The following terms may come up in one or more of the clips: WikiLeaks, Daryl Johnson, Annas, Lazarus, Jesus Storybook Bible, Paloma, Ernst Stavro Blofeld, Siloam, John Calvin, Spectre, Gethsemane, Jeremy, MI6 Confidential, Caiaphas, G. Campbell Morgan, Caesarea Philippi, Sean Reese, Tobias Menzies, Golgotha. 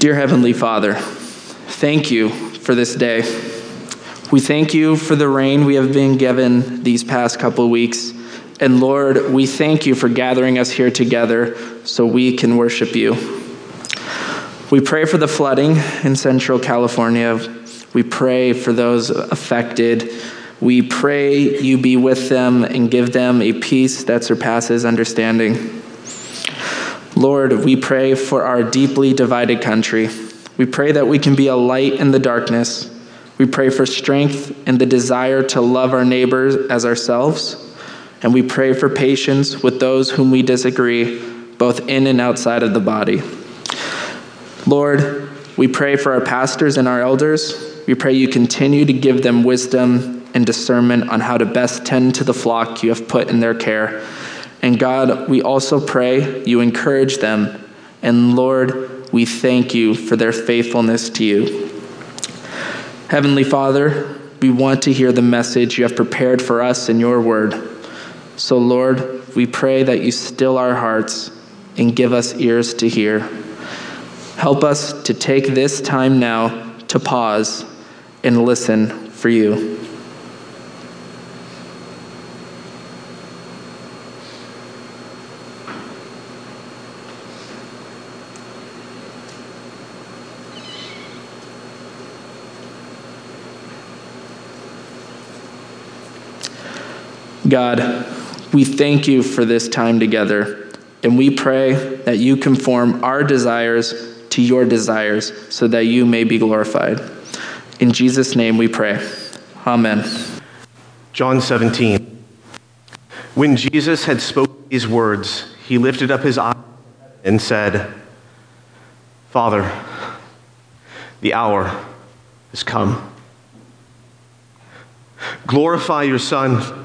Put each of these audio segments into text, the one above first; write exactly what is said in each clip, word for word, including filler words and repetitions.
Dear Heavenly Father, thank you for this day. We thank you for the rain we have been given these past couple of weeks. And Lord, we thank you for gathering us here together so we can worship you. We pray for the flooding in Central California. We pray for those affected. We pray you be with them and give them a peace that surpasses understanding. Lord, we pray for our deeply divided country. We pray that we can be a light in the darkness. We pray for strength and the desire to love our neighbors as ourselves. And we pray for patience with those whom we disagree, both in and outside of the body. Lord, we pray for our pastors and our elders. We pray you continue to give them wisdom and discernment on how to best tend to the flock you have put in their care. And God, we also pray you encourage them. And Lord, we thank you for their faithfulness to you. Heavenly Father, we want to hear the message you have prepared for us in your word. So, Lord, we pray that you still our hearts and give us ears to hear. Help us to take this time now to pause and listen for you. God, we thank you for this time together, and we pray that you conform our desires to your desires so that you may be glorified. In Jesus' name we pray. Amen. John seventeen. When Jesus had spoken these words, he lifted up his eyes and said, Father, the hour has come. Glorify your Son,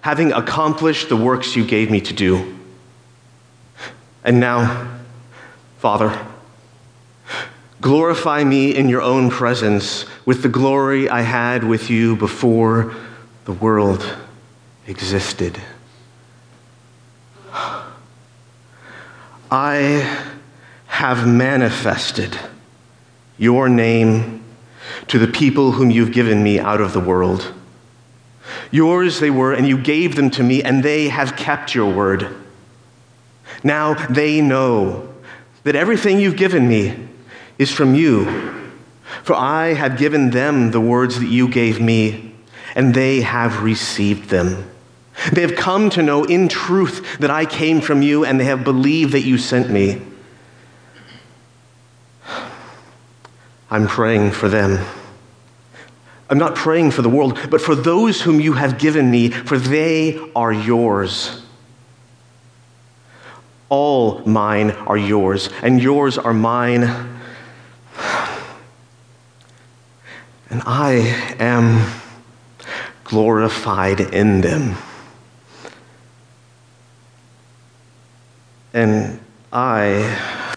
having accomplished the works you gave me to do. And now, Father, glorify me in your own presence with the glory I had with you before the world existed. I have manifested your name to the people whom you've given me out of the world. Yours they were, and you gave them to me, and they have kept your word. Now they know that everything you've given me is from you, for I have given them the words that you gave me, and they have received them. They have come to know in truth that I came from you, and they have believed that you sent me. I'm praying for them. I'm not praying for the world, but for those whom you have given me, for they are yours. All mine are yours, and yours are mine. And I am glorified in them. And I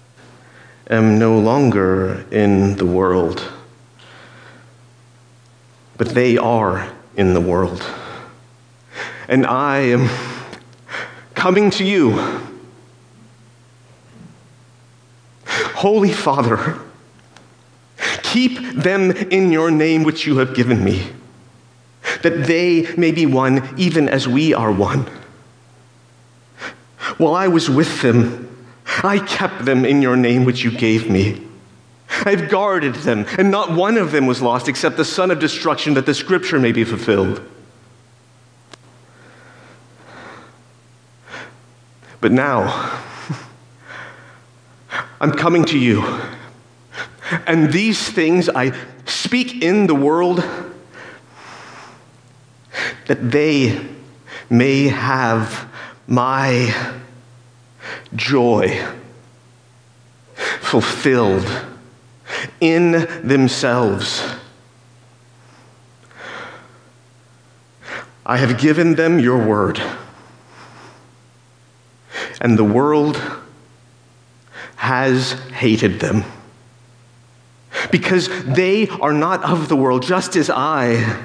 am no longer in the world, but they are in the world. And I am coming to you. Holy Father, keep them in your name which you have given me, that they may be one even as we are one. While I was with them, I kept them in your name which you gave me. I've guarded them, and not one of them was lost except the son of destruction, that the scripture may be fulfilled. But now, I'm coming to you, and these things I speak in the world, that they may have my joy fulfilled in themselves. I have given them your word, and the world has hated them, because they are not of the world, just as I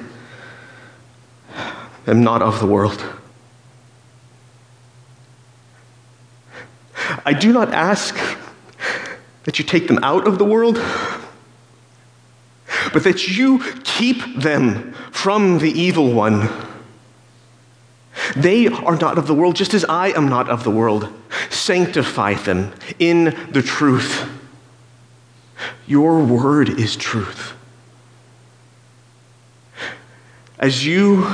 am not of the world. I do not ask that you take them out of the world, but that you keep them from the evil one. They are not of the world, just as I am not of the world. Sanctify them in the truth. Your word is truth. As you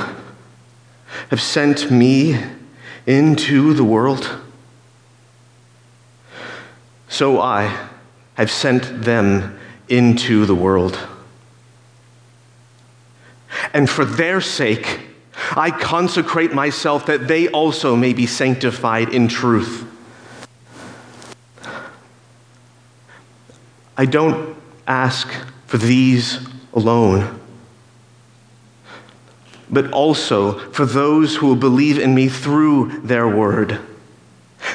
have sent me into the world, so I have sent them into the world. And for their sake, I consecrate myself that they also may be sanctified in truth. I don't ask for these alone, but also for those who will believe in me through their word,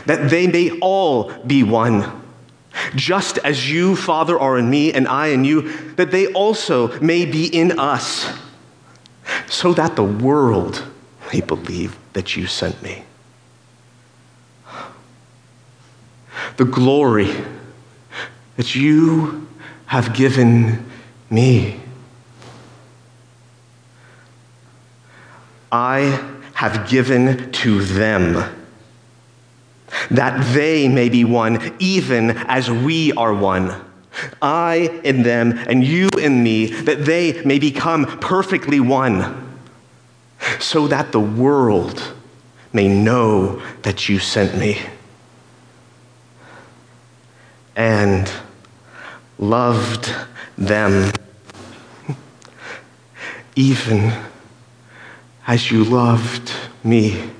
that they may all be one, just as you, Father, are in me and I in you, that they also may be in us, so that the world may believe that you sent me. The glory that you have given me, I have given to them, that they may be one, even as we are one. I in them and you in me, that they may become perfectly one, so that the world may know that you sent me, and loved them, even as you loved me.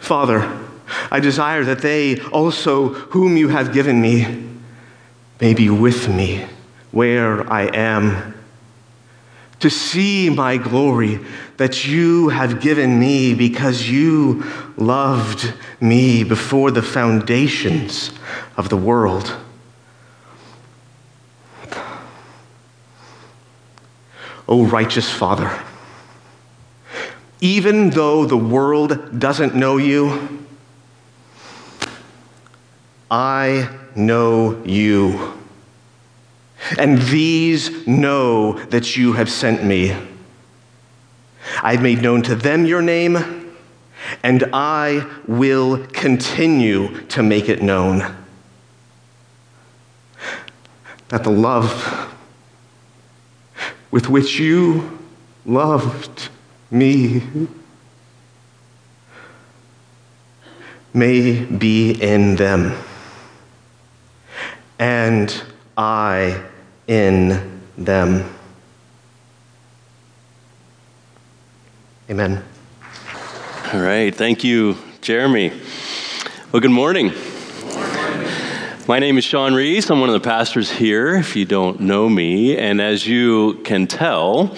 Father, I desire that they also, whom you have given me, may be with me where I am, to see my glory that you have given me, because you loved me before the foundations of the world. O righteous Father, even though the world doesn't know you, I know you, and these know that you have sent me. I've made known to them your name, and I will continue to make it known, that the love with which you loved me may be in them, and I in them. Amen. All right. Thank you, Jeremy. Well, good morning. Good morning. My name is Sean Reese. I'm one of the pastors here, if you don't know me. And as you can tell,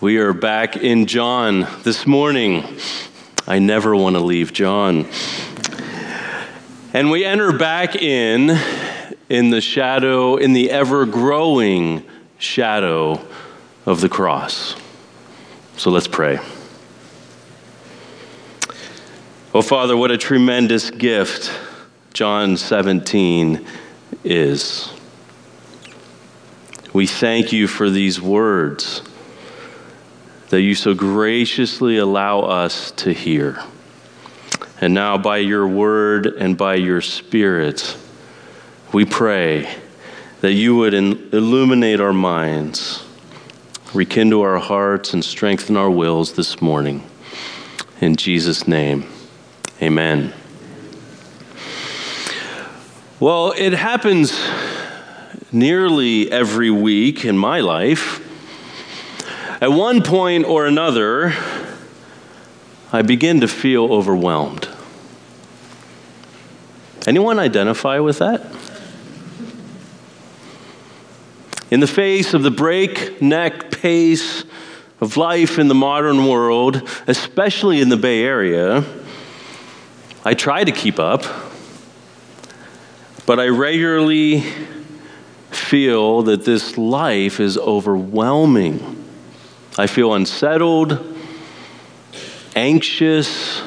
we are back in John this morning. I never want to leave John. And we enter back in in the shadow, in the ever-growing shadow of the cross. So let's pray. Oh, Father, what a tremendous gift John seventeen is. We thank you for these words that you so graciously allow us to hear. And now by your word and by your Spirit, we pray that you would illuminate our minds, rekindle our hearts, and strengthen our wills this morning. In Jesus' name, amen. Well, it happens nearly every week in my life. At one point or another, I begin to feel overwhelmed. Anyone identify with that? In the face of the breakneck pace of life in the modern world, especially in the Bay Area, I try to keep up, but I regularly feel that this life is overwhelming. I feel unsettled, anxious,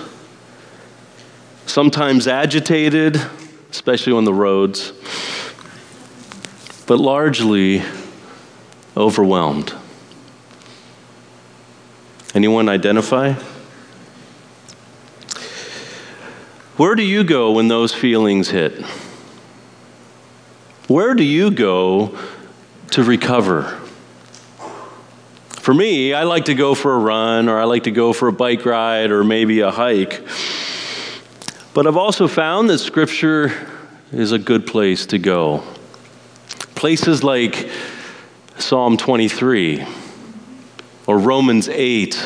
sometimes agitated, especially on the roads, but largely overwhelmed. Anyone identify? Where do you go when those feelings hit? Where do you go to recover? For me, I like to go for a run, or I like to go for a bike ride, or maybe a hike. But I've also found that Scripture is a good place to go. Places like Psalm twenty-three or Romans eight,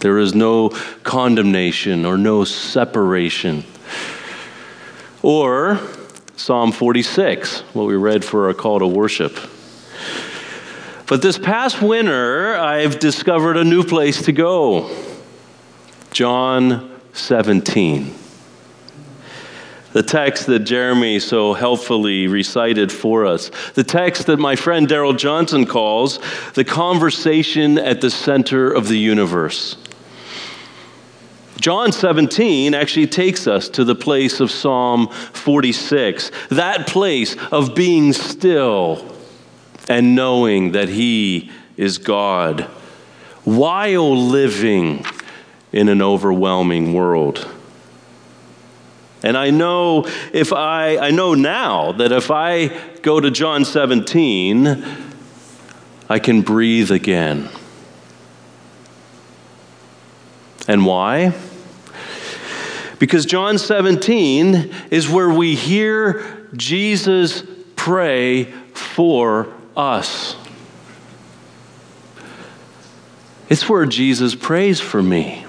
there is no condemnation or no separation. Or Psalm forty-six, what we read for our call to worship. But this past winter, I've discovered a new place to go. John seventeen. The text that Jeremy so helpfully recited for us. The text that my friend Daryl Johnson calls the conversation at the center of the universe. John seventeen actually takes us to the place of Psalm forty-six, that place of being still and knowing that He is God, while living in an overwhelming world. And I know if I, I know now that if I go to John seventeen, I can breathe again. And why? Because John seventeen is where we hear Jesus pray for us. It's where Jesus prays for me.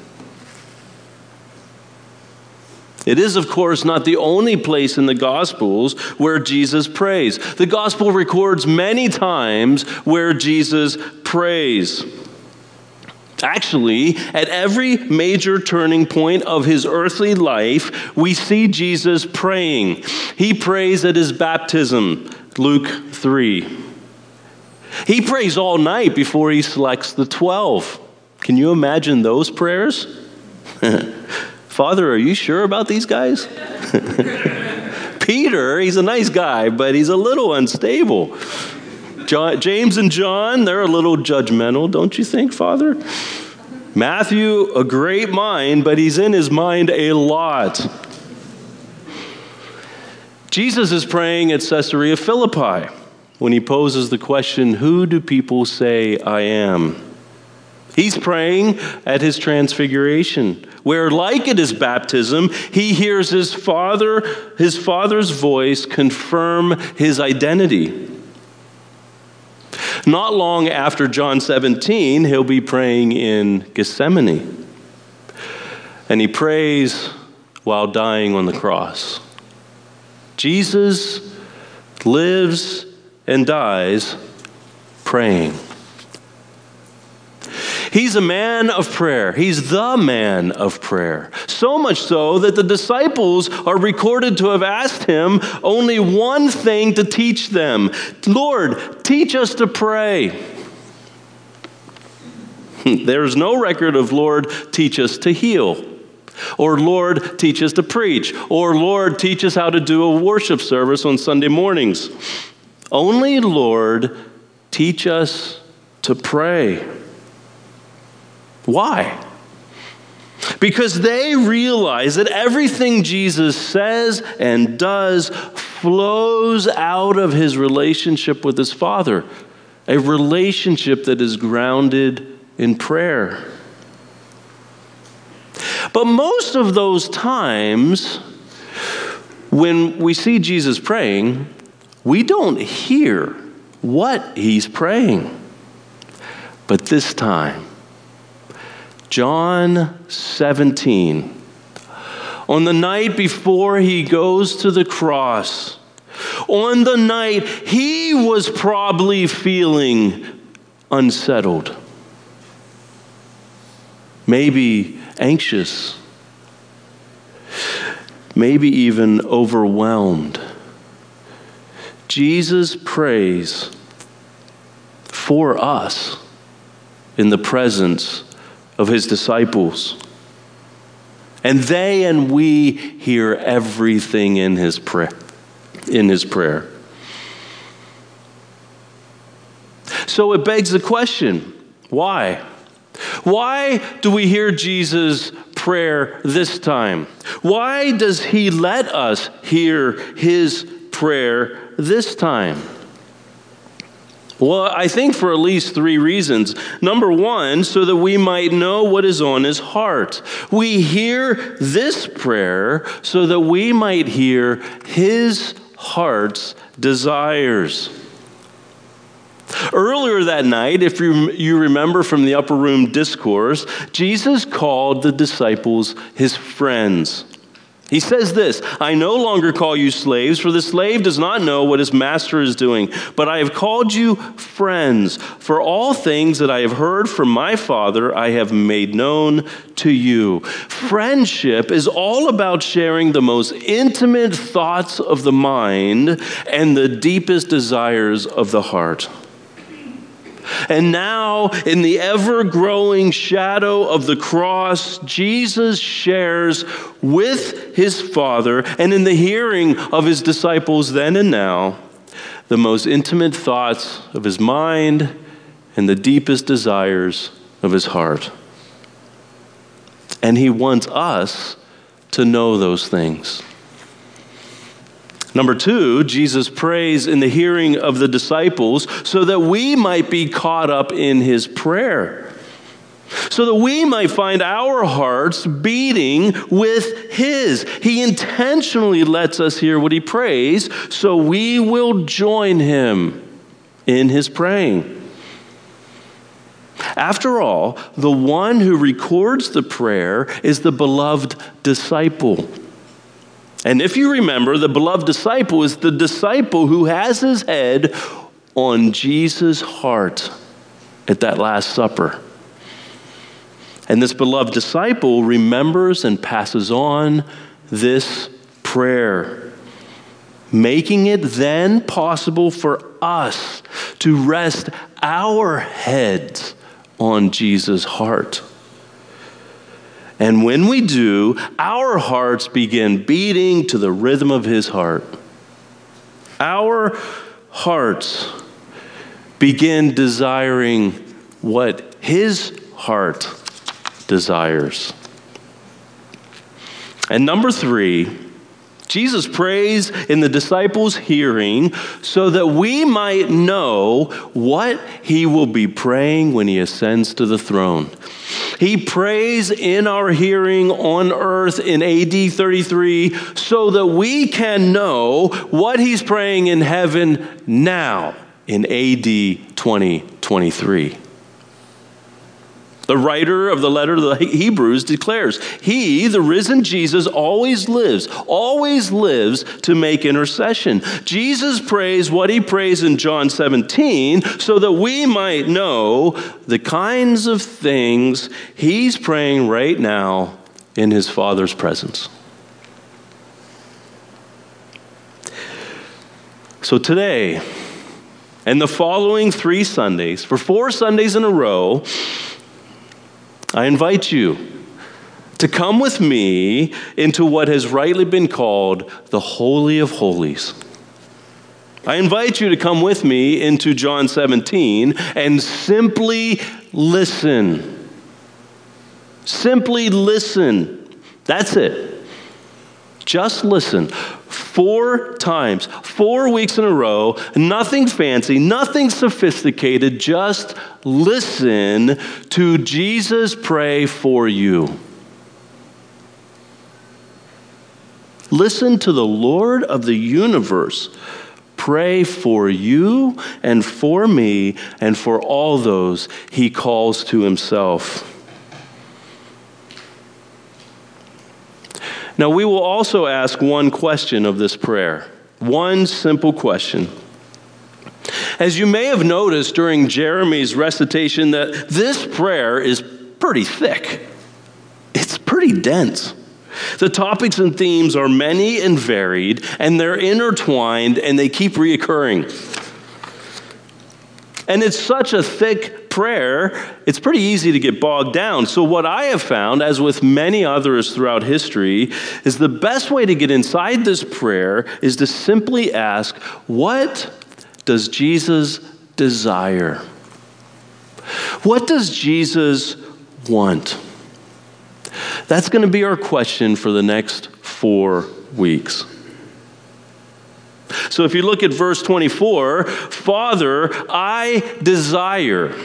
It is, of course, not the only place in the Gospels where Jesus prays. The Gospel records many times where Jesus prays. Actually, at every major turning point of his earthly life, we see Jesus praying. He prays at his baptism, Luke three. He prays all night before he selects the twelve. Can you imagine those prayers? Father, are you sure about these guys? Peter, he's a nice guy, but he's a little unstable. John, James and John, they're a little judgmental, don't you think, Father? Matthew, a great mind, but he's in his mind a lot. Jesus is praying at Caesarea Philippi when he poses the question, who do people say I am? He's praying at his transfiguration, where, like at his baptism, he hears his father, his father's voice confirm his identity. Not long after John seventeen, he'll be praying in Gethsemane. And he prays while dying on the cross. Jesus lives and dies praying. He's a man of prayer. He's the man of prayer. So much so that the disciples are recorded to have asked him only one thing to teach them. Lord, teach us to pray. There's no record of Lord, teach us to heal. Or Lord, teach us to preach. Or Lord, teach us how to do a worship service on Sunday mornings. Only Lord, teach us to pray. Why? Because they realize that everything Jesus says and does flows out of his relationship with his Father, a relationship that is grounded in prayer. But most of those times when we see Jesus praying, we don't hear what he's praying. But this time, John seventeen, on the night before he goes to the cross, on the night he was probably feeling unsettled, maybe anxious, maybe even overwhelmed, Jesus prays for us in the presence of his disciples. And they and we hear everything in his prayer. In his prayer. So it begs the question, why? Why do we hear Jesus' prayer this time? Why does he let us hear his prayer this time? Well, I think for at least three reasons. Number one, so that we might know what is on his heart. We hear this prayer so that we might hear his heart's desires. Earlier that night, if you, you remember from the upper room discourse, Jesus called the disciples his friends. He says this, "I no longer call you slaves, for the slave does not know what his master is doing. But I have called you friends, for all things that I have heard from my Father I have made known to you." Friendship is all about sharing the most intimate thoughts of the mind and the deepest desires of the heart. And now, in the ever-growing shadow of the cross, Jesus shares with his Father, and in the hearing of his disciples then and now, the most intimate thoughts of his mind and the deepest desires of his heart. And he wants us to know those things. Number two, Jesus prays in the hearing of the disciples so that we might be caught up in his prayer, so that we might find our hearts beating with his. He intentionally lets us hear what he prays, so we will join him in his praying. After all, the one who records the prayer is the beloved disciple. And if you remember, the beloved disciple is the disciple who has his head on Jesus' heart at that Last Supper. And this beloved disciple remembers and passes on this prayer, making it then possible for us to rest our heads on Jesus' heart. And when we do, our hearts begin beating to the rhythm of his heart. Our hearts begin desiring what his heart desires. And number three, Jesus prays in the disciples' hearing so that we might know what he will be praying when he ascends to the throne. He prays in our hearing on earth in A D thirty-three so that we can know what he's praying in heaven now in A D twenty twenty-three. The writer of the letter to the Hebrews declares, he, the risen Jesus, always lives, always lives to make intercession. Jesus prays what he prays in John seventeen so that we might know the kinds of things he's praying right now in his Father's presence. So today, and the following three Sundays, for four Sundays in a row, I invite you to come with me into what has rightly been called the Holy of Holies. I invite you to come with me into John seventeen and simply listen. Simply listen. That's it. Just listen. Four times, four weeks in a row, nothing fancy, nothing sophisticated, just listen to Jesus pray for you. Listen to the Lord of the universe pray for you and for me and for all those he calls to himself. Now, we will also ask one question of this prayer. One simple question. As you may have noticed during Jeremy's recitation, that this prayer is pretty thick. It's pretty dense. The topics and themes are many and varied, and they're intertwined, and they keep reoccurring. And it's such a thick prayer, it's pretty easy to get bogged down. So what I have found, as with many others throughout history, is the best way to get inside this prayer is to simply ask, what does Jesus desire? What does Jesus want? That's going to be our question for the next four weeks. So if you look at verse twenty-four, Father, I desire.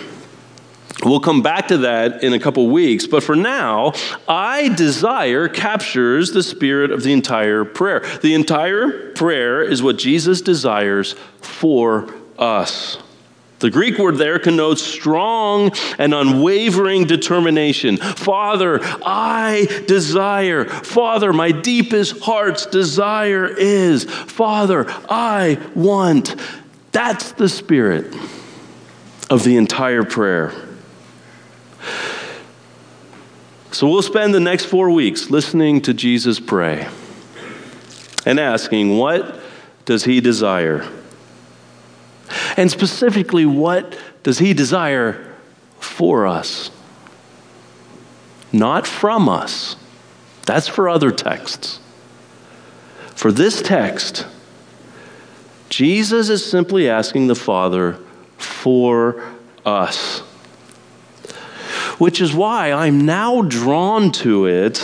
We'll come back to that in a couple weeks, but for now, I desire captures the spirit of the entire prayer. The entire prayer is what Jesus desires for us. The Greek word there connotes strong and unwavering determination. Father, I desire. Father, my deepest heart's desire is. Father, I want. That's the spirit of the entire prayer. So we'll spend the next four weeks listening to Jesus pray and asking, what does he desire? And specifically, what does he desire for us? Not from us. That's for other texts. For this text, Jesus is simply asking the Father for us, which is why I'm now drawn to it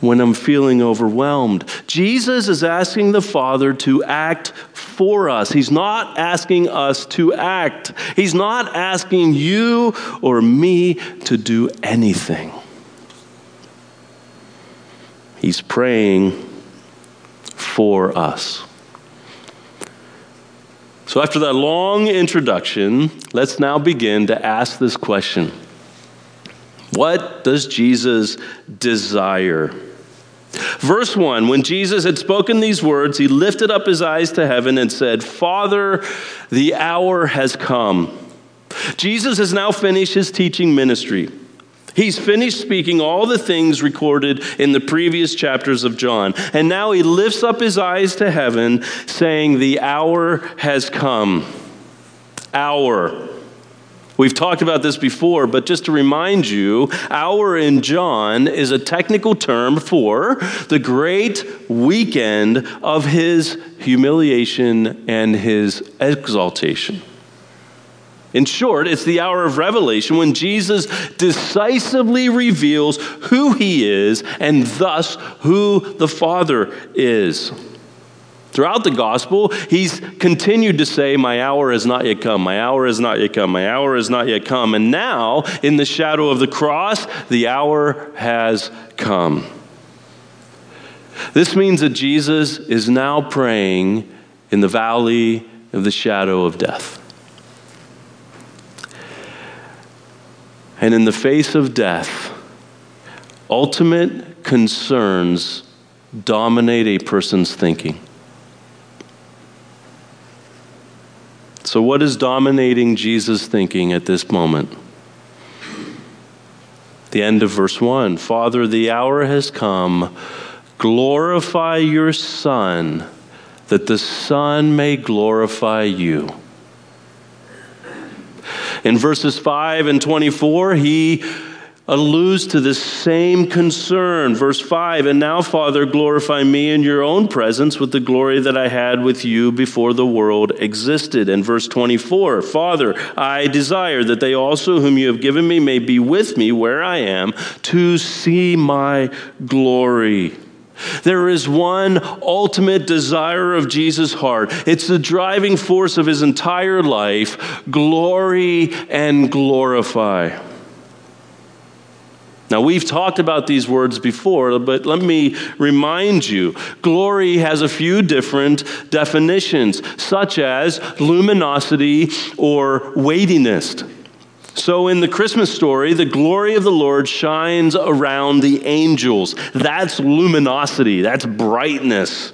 when I'm feeling overwhelmed. Jesus is asking the Father to act for us. He's not asking us to act. He's not asking you or me to do anything. He's praying for us. So after that long introduction, let's now begin to ask this question. What does Jesus desire? Verse one, when Jesus had spoken these words, he lifted up his eyes to heaven and said, Father, the hour has come. Jesus has now finished his teaching ministry. He's finished speaking all the things recorded in the previous chapters of John. And now he lifts up his eyes to heaven, saying, the hour has come. Hour. We've talked about this before, but just to remind you, hour in John is a technical term for the great weekend of his humiliation and his exaltation. In short, it's the hour of revelation when Jesus decisively reveals who he is and thus who the Father is. Throughout the gospel, he's continued to say, my hour has not yet come, my hour has not yet come, my hour has not yet come. And now, in the shadow of the cross, the hour has come. This means that Jesus is now praying in the valley of the shadow of death. And in the face of death, ultimate concerns dominate a person's thinking. So what is dominating Jesus' thinking at this moment? The end of verse one, Father, the hour has come. Glorify your Son, that the Son may glorify you. In verses five and twenty-four, he alludes to this same concern. Verse five, and now, Father, glorify me in your own presence with the glory that I had with you before the world existed. And verse twenty-four, Father, I desire that they also whom you have given me may be with me where I am to see my glory. There is one ultimate desire of Jesus' heart. It's the driving force of his entire life, glory and glorify. Now, we've talked about these words before, but let me remind you, glory has a few different definitions, such as luminosity or weightiness. So in the Christmas story, the glory of the Lord shines around the angels. That's luminosity. That's brightness.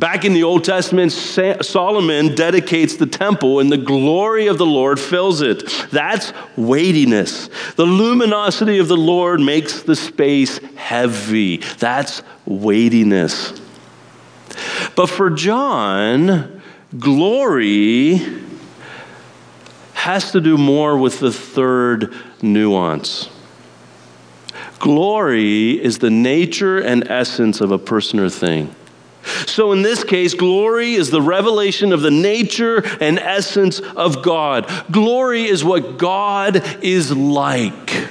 Back in the Old Testament, Solomon dedicates the temple and the glory of the Lord fills it. That's weightiness. The luminosity of the Lord makes the space heavy. That's weightiness. But for John, glory has to do more with the third nuance. Glory is the nature and essence of a person or thing. So in this case, glory is the revelation of the nature and essence of God. Glory is what God is like.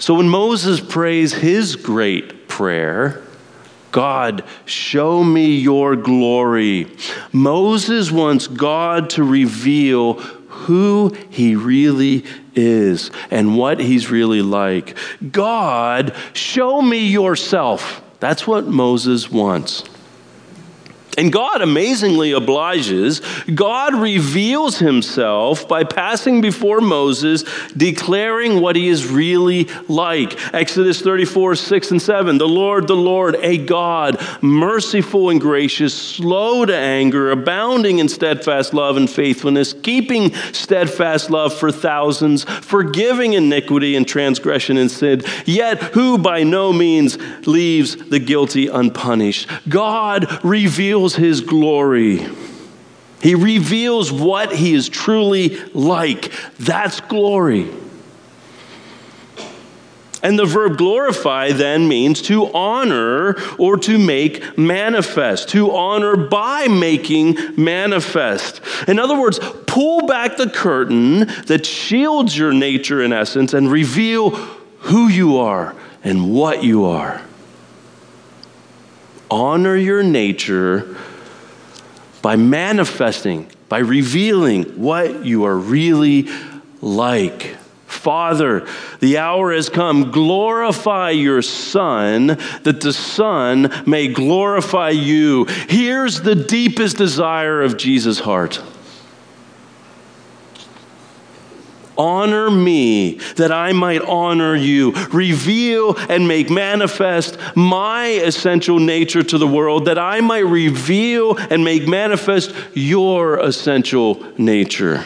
So when Moses prays his great prayer, God, show me your glory, Moses wants God to reveal who he really is and what he's really like. God, show me yourself. That's what Moses wants. And God amazingly obliges. God reveals himself by passing before Moses, declaring what he is really like. Exodus thirty-four, six and seven. The Lord, the Lord, a God, merciful and gracious, slow to anger, abounding in steadfast love and faithfulness, keeping steadfast love for thousands, forgiving iniquity and transgression and sin, yet who by no means leaves the guilty unpunished. God reveals his glory. He reveals what he is truly like. That's glory. And the verb glorify then means to honor or to make manifest, to honor by making manifest. In other words, pull back the curtain that shields your nature in essence and reveal who you are and what you are. Honor your nature by manifesting, by revealing what you are really like. Father, the hour has come. Glorify your Son, that the Son may glorify you. Here's the deepest desire of Jesus' heart. Honor me that I might honor you. Reveal and make manifest my essential nature to the world that I might reveal and make manifest your essential nature.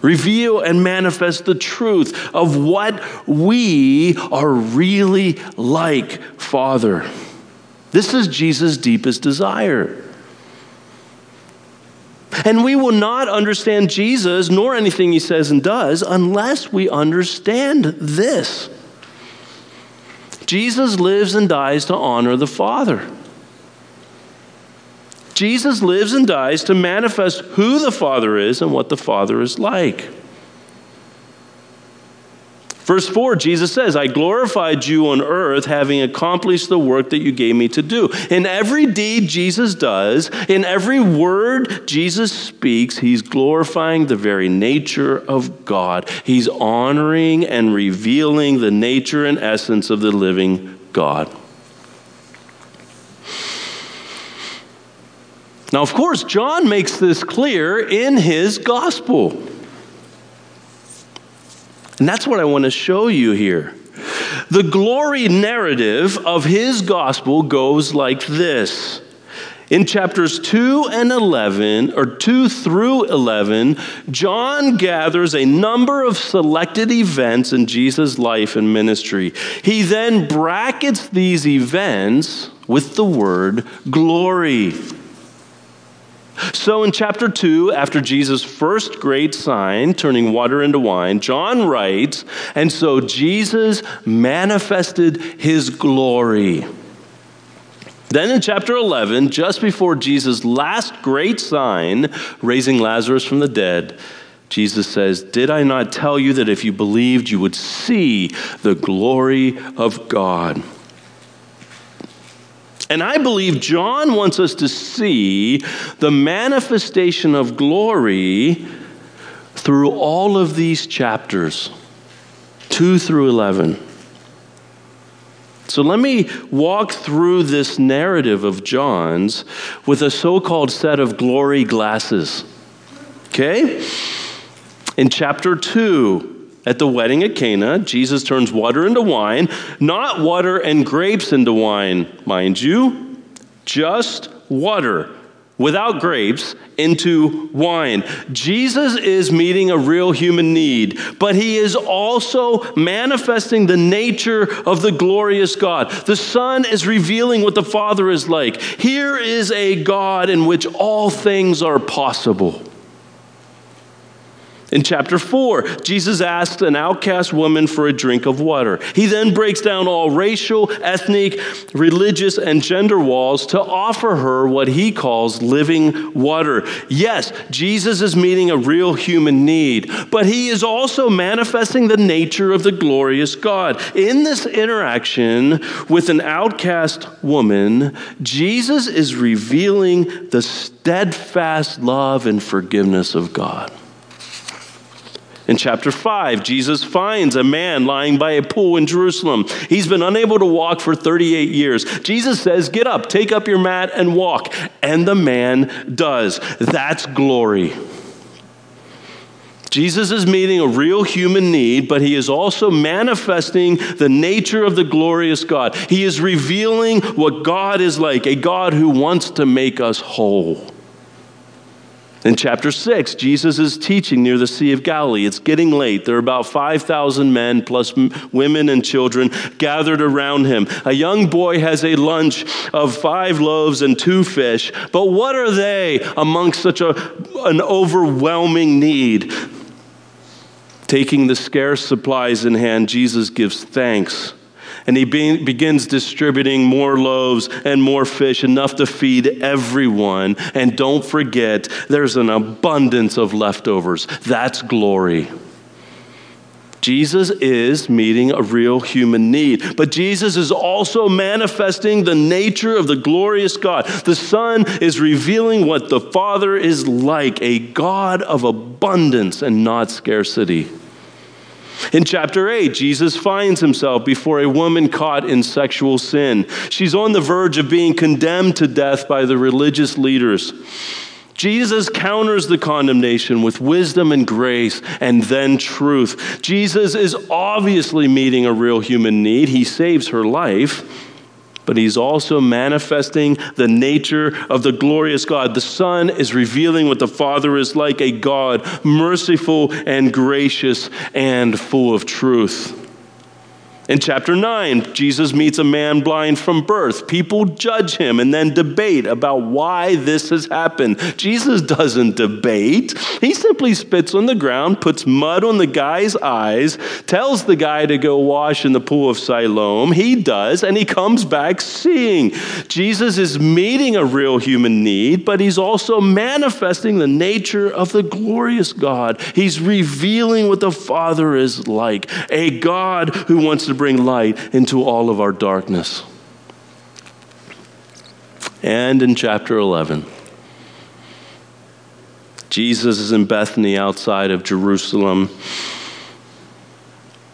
Reveal and manifest the truth of what we are really like, Father. This is Jesus' deepest desire. And we will not understand Jesus nor anything he says and does unless we understand this. Jesus lives and dies to honor the Father. Jesus lives and dies to manifest who the Father is and what the Father is like. Verse four, Jesus says, I glorified you on earth, having accomplished the work that you gave me to do. In every deed Jesus does, in every word Jesus speaks, he's glorifying the very nature of God. He's honoring and revealing the nature and essence of the living God. Now, of course, John makes this clear in his gospel. And that's what I want to show you here. The glory narrative of his gospel goes like this. In chapters two and eleven, or two through eleven, John gathers a number of selected events in Jesus' life and ministry. He then brackets these events with the word glory. So in chapter two, after Jesus' first great sign, turning water into wine, John writes, and so Jesus manifested his glory. Then in chapter eleven, just before Jesus' last great sign, raising Lazarus from the dead, Jesus says, did I not tell you that if you believed, you would see the glory of God? And I believe John wants us to see the manifestation of glory through all of these chapters, two through eleven. So let me walk through this narrative of John's with a so-called set of glory glasses, okay? In chapter two, At the wedding at Cana, Jesus turns water into wine, not water and grapes into wine, mind you, just water without grapes into wine. Jesus is meeting a real human need, but he is also manifesting the nature of the glorious God. The Son is revealing what the Father is like. Here is a God in which all things are possible. In chapter four, Jesus asks an outcast woman for a drink of water. He then breaks down all racial, ethnic, religious, and gender walls to offer her what he calls living water. Yes, Jesus is meeting a real human need, but he is also manifesting the nature of the glorious God. In this interaction with an outcast woman, Jesus is revealing the steadfast love and forgiveness of God. In chapter five, Jesus finds a man lying by a pool in Jerusalem. He's been unable to walk for thirty-eight years. Jesus says, get up, take up your mat and walk. And the man does. That's glory. Jesus is meeting a real human need, but he is also manifesting the nature of the glorious God. He is revealing what God is like, a God who wants to make us whole. In chapter six, Jesus is teaching near the Sea of Galilee. It's getting late. There are about five thousand men plus women and children gathered around him. A young boy has a lunch of five loaves and two fish, but what are they amongst such a, an overwhelming need? Taking the scarce supplies in hand, Jesus gives thanks. And he be- begins distributing more loaves and more fish, enough to feed everyone. And don't forget, there's an abundance of leftovers. That's glory. Jesus is meeting a real human need, but Jesus is also manifesting the nature of the glorious God. The Son is revealing what the Father is like, a God of abundance and not scarcity. In chapter eight, Jesus finds himself before a woman caught in sexual sin. She's on the verge of being condemned to death by the religious leaders. Jesus counters the condemnation with wisdom and grace and then truth. Jesus is obviously meeting a real human need. He saves her life, but he's also manifesting the nature of the glorious God. The Son is revealing what the Father is like, a God merciful and gracious and full of truth. In chapter nine, Jesus meets a man blind from birth. People judge him and then debate about why this has happened. Jesus doesn't debate. He simply spits on the ground, puts mud on the guy's eyes, tells the guy to go wash in the pool of Siloam. He does, and he comes back seeing. Jesus is meeting a real human need, but he's also manifesting the nature of the glorious God. He's revealing what the Father is like, a God who wants to To bring light into all of our darkness. And in chapter eleven, Jesus is in Bethany outside of Jerusalem.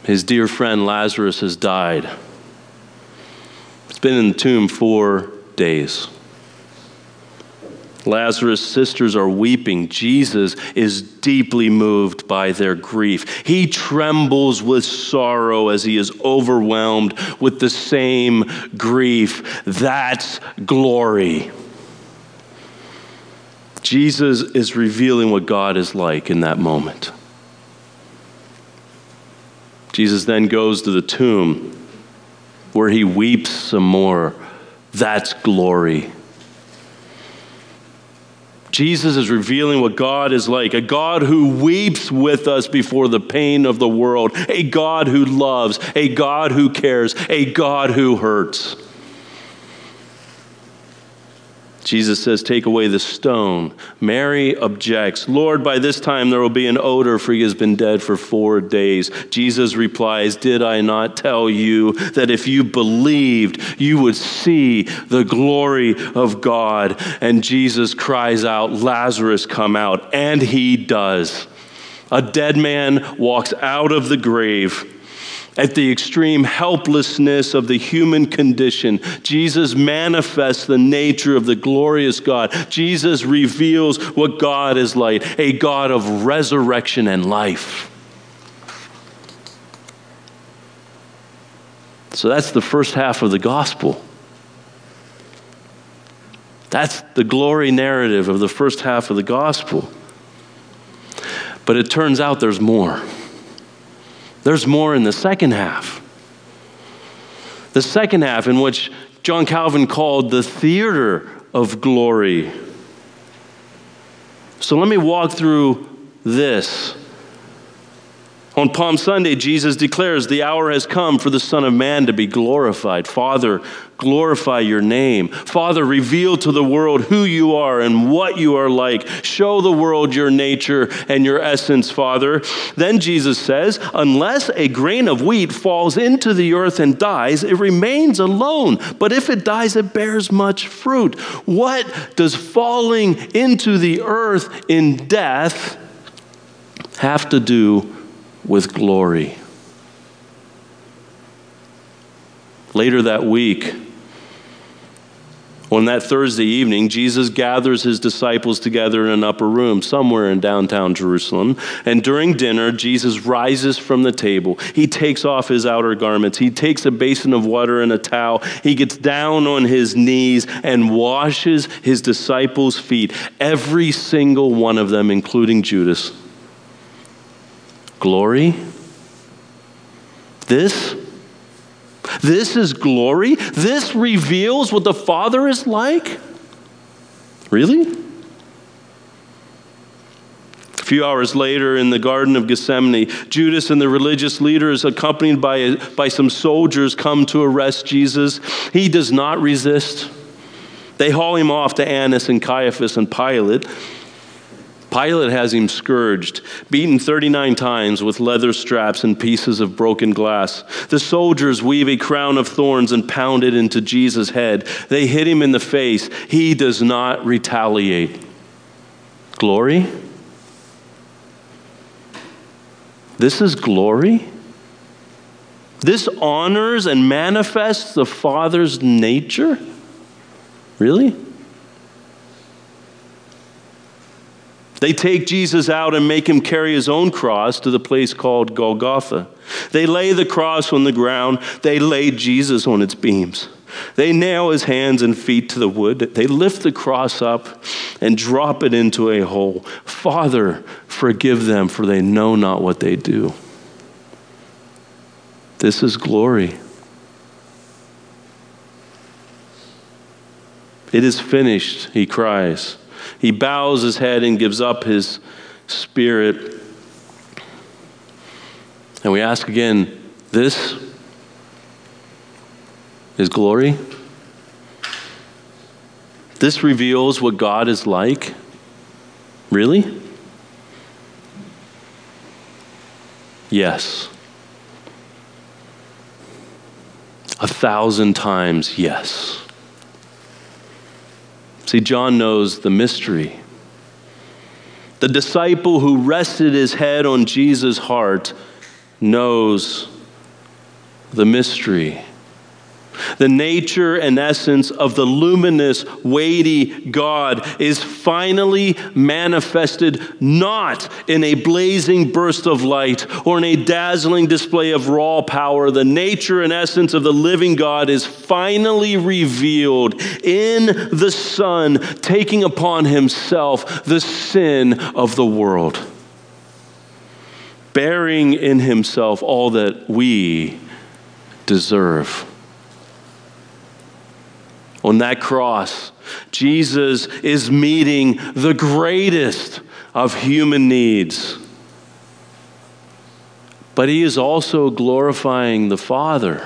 His dear friend Lazarus has died. He's been in the tomb four days. Lazarus' sisters are weeping. Jesus is deeply moved by their grief. He trembles with sorrow as he is overwhelmed with the same grief. That's glory. Jesus is revealing what God is like in that moment. Jesus then goes to the tomb where he weeps some more. That's glory. Jesus is revealing what God is like, a God who weeps with us before the pain of the world, a God who loves, a God who cares, a God who hurts. Jesus says, take away the stone. Mary objects, Lord, by this time there will be an odor, for he has been dead for four days. Jesus replies, did I not tell you that if you believed, you would see the glory of God? And Jesus cries out, Lazarus, come out. And he does. A dead man walks out of the grave. At the extreme helplessness of the human condition, Jesus manifests the nature of the glorious God. Jesus reveals what God is like, a God of resurrection and life. So that's the first half of the gospel. That's the glory narrative of the first half of the gospel. But it turns out there's more. There's more in the second half. The second half, in which John Calvin called the theater of glory. So let me walk through this. On Palm Sunday, Jesus declares, "The hour has come for the Son of Man to be glorified. Father, glorify your name. Father, reveal to the world who you are and what you are like. Show the world your nature and your essence, Father." Then Jesus says, "Unless a grain of wheat falls into the earth and dies, it remains alone. But if it dies, it bears much fruit." What does falling into the earth in death have to do with glory? Later that week, on that Thursday evening, Jesus gathers his disciples together in an upper room somewhere in downtown Jerusalem. And during dinner, Jesus rises from the table. He takes off his outer garments. He takes a basin of water and a towel. He gets down on his knees and washes his disciples' feet, every single one of them, including Judas. Glory? This? This is glory? This reveals what the Father is like? Really? A few hours later in the Garden of Gethsemane, Judas and the religious leaders, accompanied by, by some soldiers, come to arrest Jesus. He does not resist. They haul him off to Annas and Caiaphas and Pilate. Pilate has him scourged, beaten thirty-nine times with leather straps and pieces of broken glass. The soldiers weave a crown of thorns and pound it into Jesus' head. They hit him in the face. He does not retaliate. Glory? This is glory? This honors and manifests the Father's nature? Really? They take Jesus out and make him carry his own cross to the place called Golgotha. They lay the cross on the ground. They lay Jesus on its beams. They nail his hands and feet to the wood. They lift the cross up and drop it into a hole. "Father, forgive them, for they know not what they do." This is glory. "It is finished," he cries. He bows his head and gives up his spirit. And we ask again, this is glory? This reveals what God is like? Really? Yes. A thousand times yes. See, John knows the mystery. The disciple who rested his head on Jesus' heart knows the mystery. The nature and essence of the luminous, weighty God is finally manifested not in a blazing burst of light or in a dazzling display of raw power. The nature and essence of the living God is finally revealed in the Son taking upon himself the sin of the world, bearing in himself all that we deserve. On that cross, Jesus is meeting the greatest of human needs. But he is also glorifying the Father.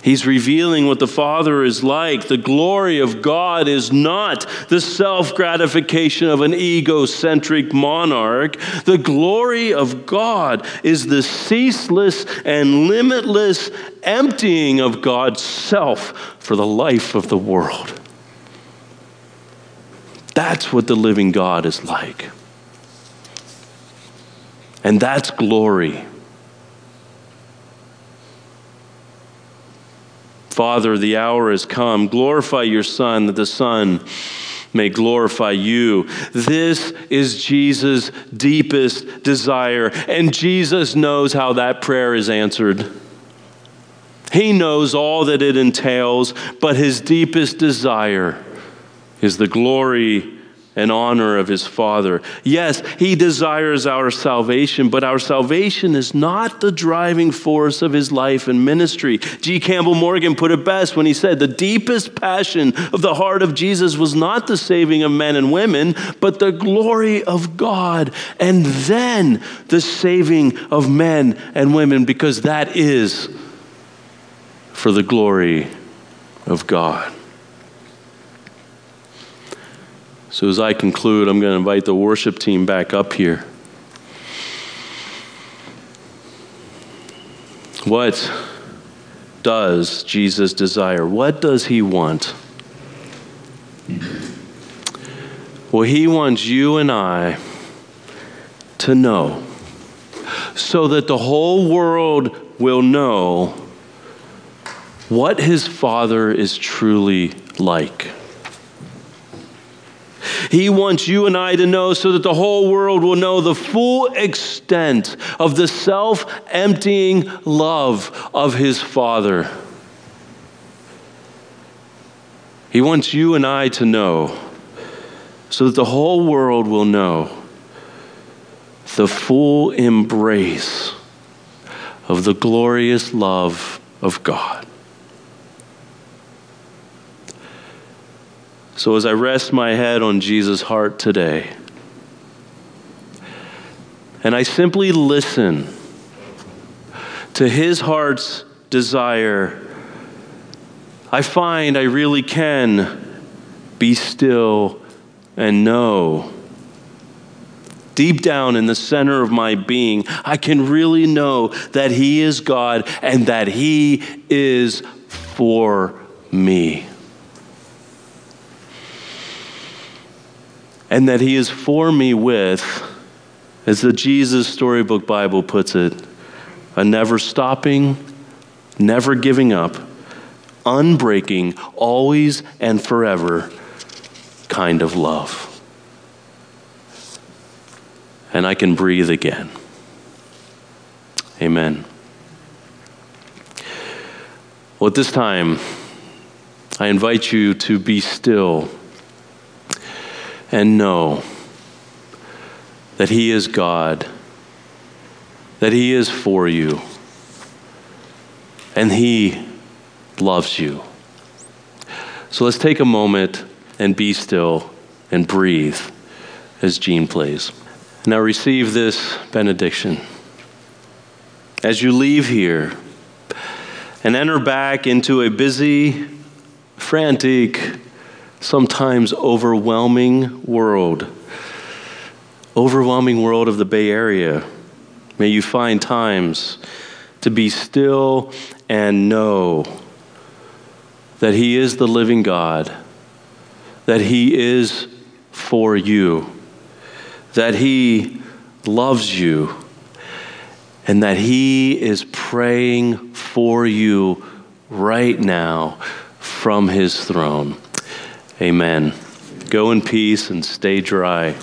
He's revealing what the Father is like. The glory of God is not the self-gratification of an egocentric monarch. The glory of God is the ceaseless and limitless emptying of God's self for the life of the world. That's what the living God is like. And that's glory. "Father, the hour has come. Glorify your Son, that the Son may glorify you." This is Jesus' deepest desire, and Jesus knows how that prayer is answered. He knows all that it entails, but his deepest desire is the glory and honor of his Father. Yes, he desires our salvation, but our salvation is not the driving force of his life and ministry. G. Campbell Morgan put it best when he said, the deepest passion of the heart of Jesus was not the saving of men and women, but the glory of God, and then the saving of men and women, because that is for the glory of God. So as I conclude, I'm going to invite the worship team back up here. What does Jesus desire? What does he want? Well, he wants you and I to know, so that the whole world will know what his Father is truly like. He wants you and I to know, so that the whole world will know the full extent of the self-emptying love of his Father. He wants you and I to know, so that the whole world will know the full embrace of the glorious love of God. So as I rest my head on Jesus' heart today, and I simply listen to his heart's desire, I find I really can be still and know. Deep down in the center of my being, I can really know that he is God and that he is for me. And that he is for me with, as the Jesus Storybook Bible puts it, a never stopping, never giving up, unbreaking, always and forever kind of love. And I can breathe again. Amen. Well, at this time, I invite you to be still and know that he is God, that he is for you, and he loves you. So let's take a moment and be still and breathe as Gene plays. Now receive this benediction. As you leave here and enter back into a busy, frantic, sometimes overwhelming world, overwhelming world of the Bay Area, may you find times to be still and know that he is the living God, that he is for you, that he loves you, and that he is praying for you right now from his throne. Amen. Go in peace and stay dry.